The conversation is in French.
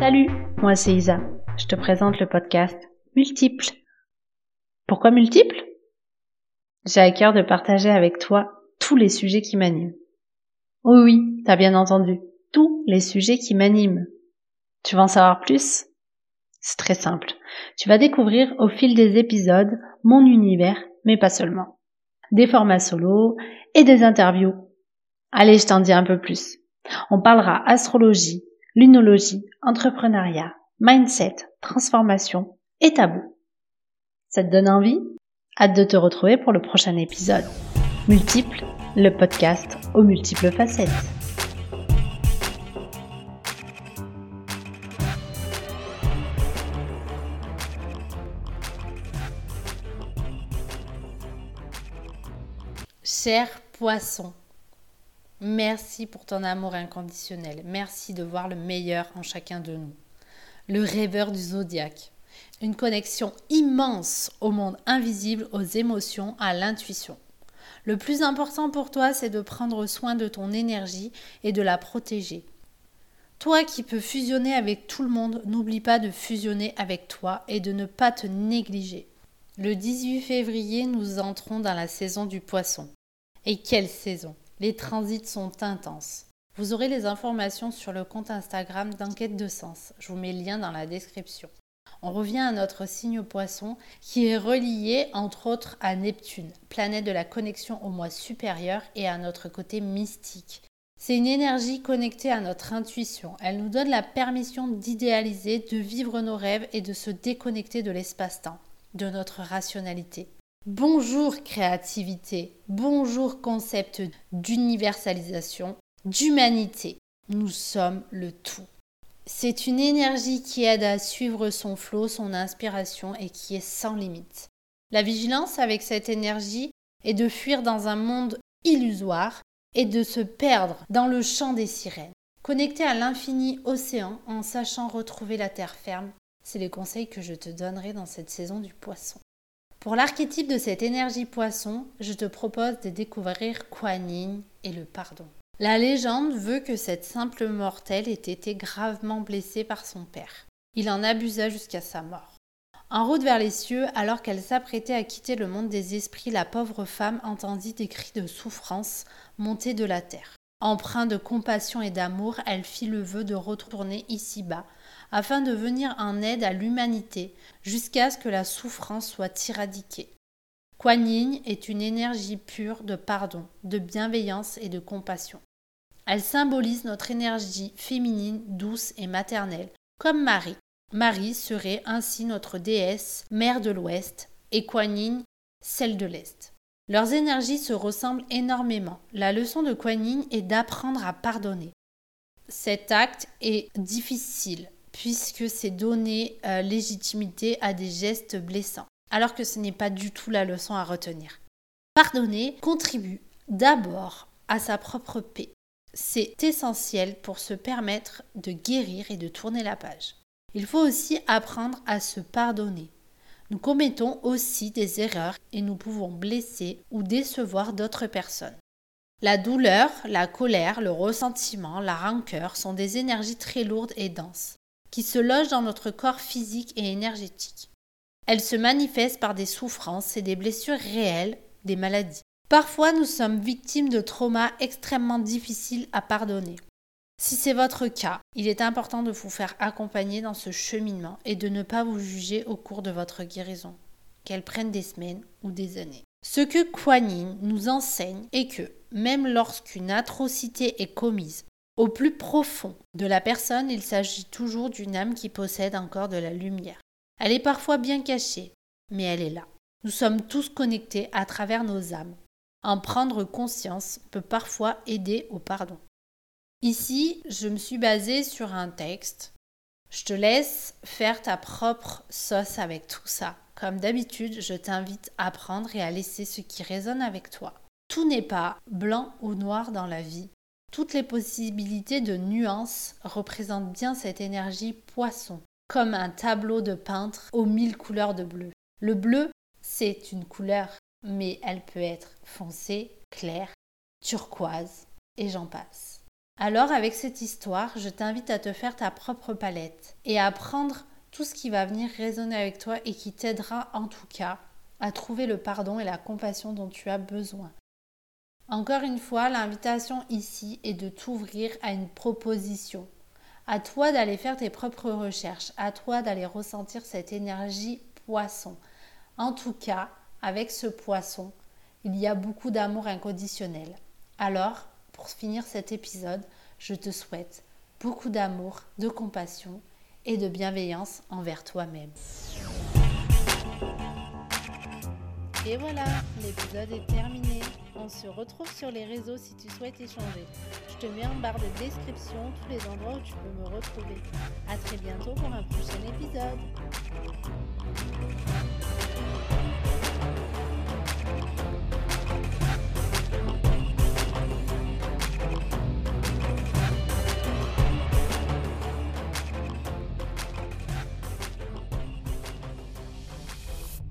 Salut, moi c'est Isa. Je te présente le podcast Multiple. Pourquoi Multiple ? J'ai à cœur de partager avec toi tous les sujets qui m'animent. Oui, t'as bien entendu, tous les sujets qui m'animent. Tu veux en savoir plus ? C'est très simple. Tu vas découvrir au fil des épisodes mon univers, mais pas seulement. Des formats solos et des interviews. Allez, je t'en dis un peu plus. On parlera astrologie, lunologie, entrepreneuriat, mindset, transformation et tabou. Ça te donne envie ? Hâte de te retrouver pour le prochain épisode. Multiple, le podcast aux multiples facettes. Cher Poisson, merci pour ton amour inconditionnel. Merci de voir le meilleur en chacun de nous. Le rêveur du zodiaque. Une connexion immense au monde invisible, aux émotions, à l'intuition. Le plus important pour toi, c'est de prendre soin de ton énergie et de la protéger. Toi qui peux fusionner avec tout le monde, n'oublie pas de fusionner avec toi et de ne pas te négliger. Le 18 février, nous entrons dans la saison du Poisson. Et quelle saison! Les transits sont intenses. Vous aurez les informations sur le compte Instagram d'Enquête de Sens. Je vous mets le lien dans la description. On revient à notre signe Poisson qui est relié entre autres à Neptune, planète de la connexion au moi supérieur et à notre côté mystique. C'est une énergie connectée à notre intuition. Elle nous donne la permission d'idéaliser, de vivre nos rêves et de se déconnecter de l'espace-temps, de notre rationalité. Bonjour créativité, bonjour concept d'universalisation, d'humanité. Nous sommes le tout. C'est une énergie qui aide à suivre son flot, son inspiration et qui est sans limite. La vigilance avec cette énergie est de fuir dans un monde illusoire et de se perdre dans le chant des sirènes. Connecté à l'infini océan en sachant retrouver la terre ferme, c'est les conseils que je te donnerai dans cette saison du Poisson. Pour l'archétype de cette énergie Poisson, je te propose de découvrir Guanyin et le pardon. La légende veut que cette simple mortelle ait été gravement blessée par son père. Il en abusa jusqu'à sa mort. En route vers les cieux, alors qu'elle s'apprêtait à quitter le monde des esprits, la pauvre femme entendit des cris de souffrance monter de la terre. Empreinte de compassion et d'amour, elle fit le vœu de retourner ici-bas, afin de venir en aide à l'humanité jusqu'à ce que la souffrance soit éradiquée. Guanyin est une énergie pure de pardon, de bienveillance et de compassion. Elle symbolise notre énergie féminine, douce et maternelle, comme Marie. Marie serait ainsi notre déesse, mère de l'Ouest, et Guanyin, celle de l'Est. Leurs énergies se ressemblent énormément. La leçon de Guanyin est d'apprendre à pardonner. Cet acte est difficile, puisque c'est donner légitimité à des gestes blessants, alors que ce n'est pas du tout la leçon à retenir. Pardonner contribue d'abord à sa propre paix. C'est essentiel pour se permettre de guérir et de tourner la page. Il faut aussi apprendre à se pardonner. Nous commettons aussi des erreurs et nous pouvons blesser ou décevoir d'autres personnes. La douleur, la colère, le ressentiment, la rancœur sont des énergies très lourdes et denses, qui se logent dans notre corps physique et énergétique. Elles se manifestent par des souffrances et des blessures réelles, des maladies. Parfois, nous sommes victimes de traumas extrêmement difficiles à pardonner. Si c'est votre cas, il est important de vous faire accompagner dans ce cheminement et de ne pas vous juger au cours de votre guérison, qu'elle prenne des semaines ou des années. Ce que Guanyin nous enseigne est que, même lorsqu'une atrocité est commise, au plus profond de la personne, il s'agit toujours d'une âme qui possède encore de la lumière. Elle est parfois bien cachée, mais elle est là. Nous sommes tous connectés à travers nos âmes. En prendre conscience peut parfois aider au pardon. Ici, je me suis basée sur un texte. Je te laisse faire ta propre sauce avec tout ça. Comme d'habitude, je t'invite à prendre et à laisser ce qui résonne avec toi. Tout n'est pas blanc ou noir dans la vie. Toutes les possibilités de nuances représentent bien cette énergie Poisson, comme un tableau de peintre aux 1000 couleurs de bleu. Le bleu, c'est une couleur, mais elle peut être foncée, claire, turquoise, et j'en passe. Alors avec cette histoire, je t'invite à te faire ta propre palette et à prendre tout ce qui va venir résonner avec toi et qui t'aidera en tout cas à trouver le pardon et la compassion dont tu as besoin. Encore une fois, l'invitation ici est de t'ouvrir à une proposition. À toi d'aller faire tes propres recherches, à toi d'aller ressentir cette énergie poisson. En tout cas, avec ce poisson, il y a beaucoup d'amour inconditionnel. Alors, pour finir cet épisode, je te souhaite beaucoup d'amour, de compassion et de bienveillance envers toi-même. Et voilà, l'épisode est terminé. On se retrouve sur les réseaux si tu souhaites échanger. Je te mets en barre de description tous les endroits où tu peux me retrouver. À très bientôt pour un prochain épisode.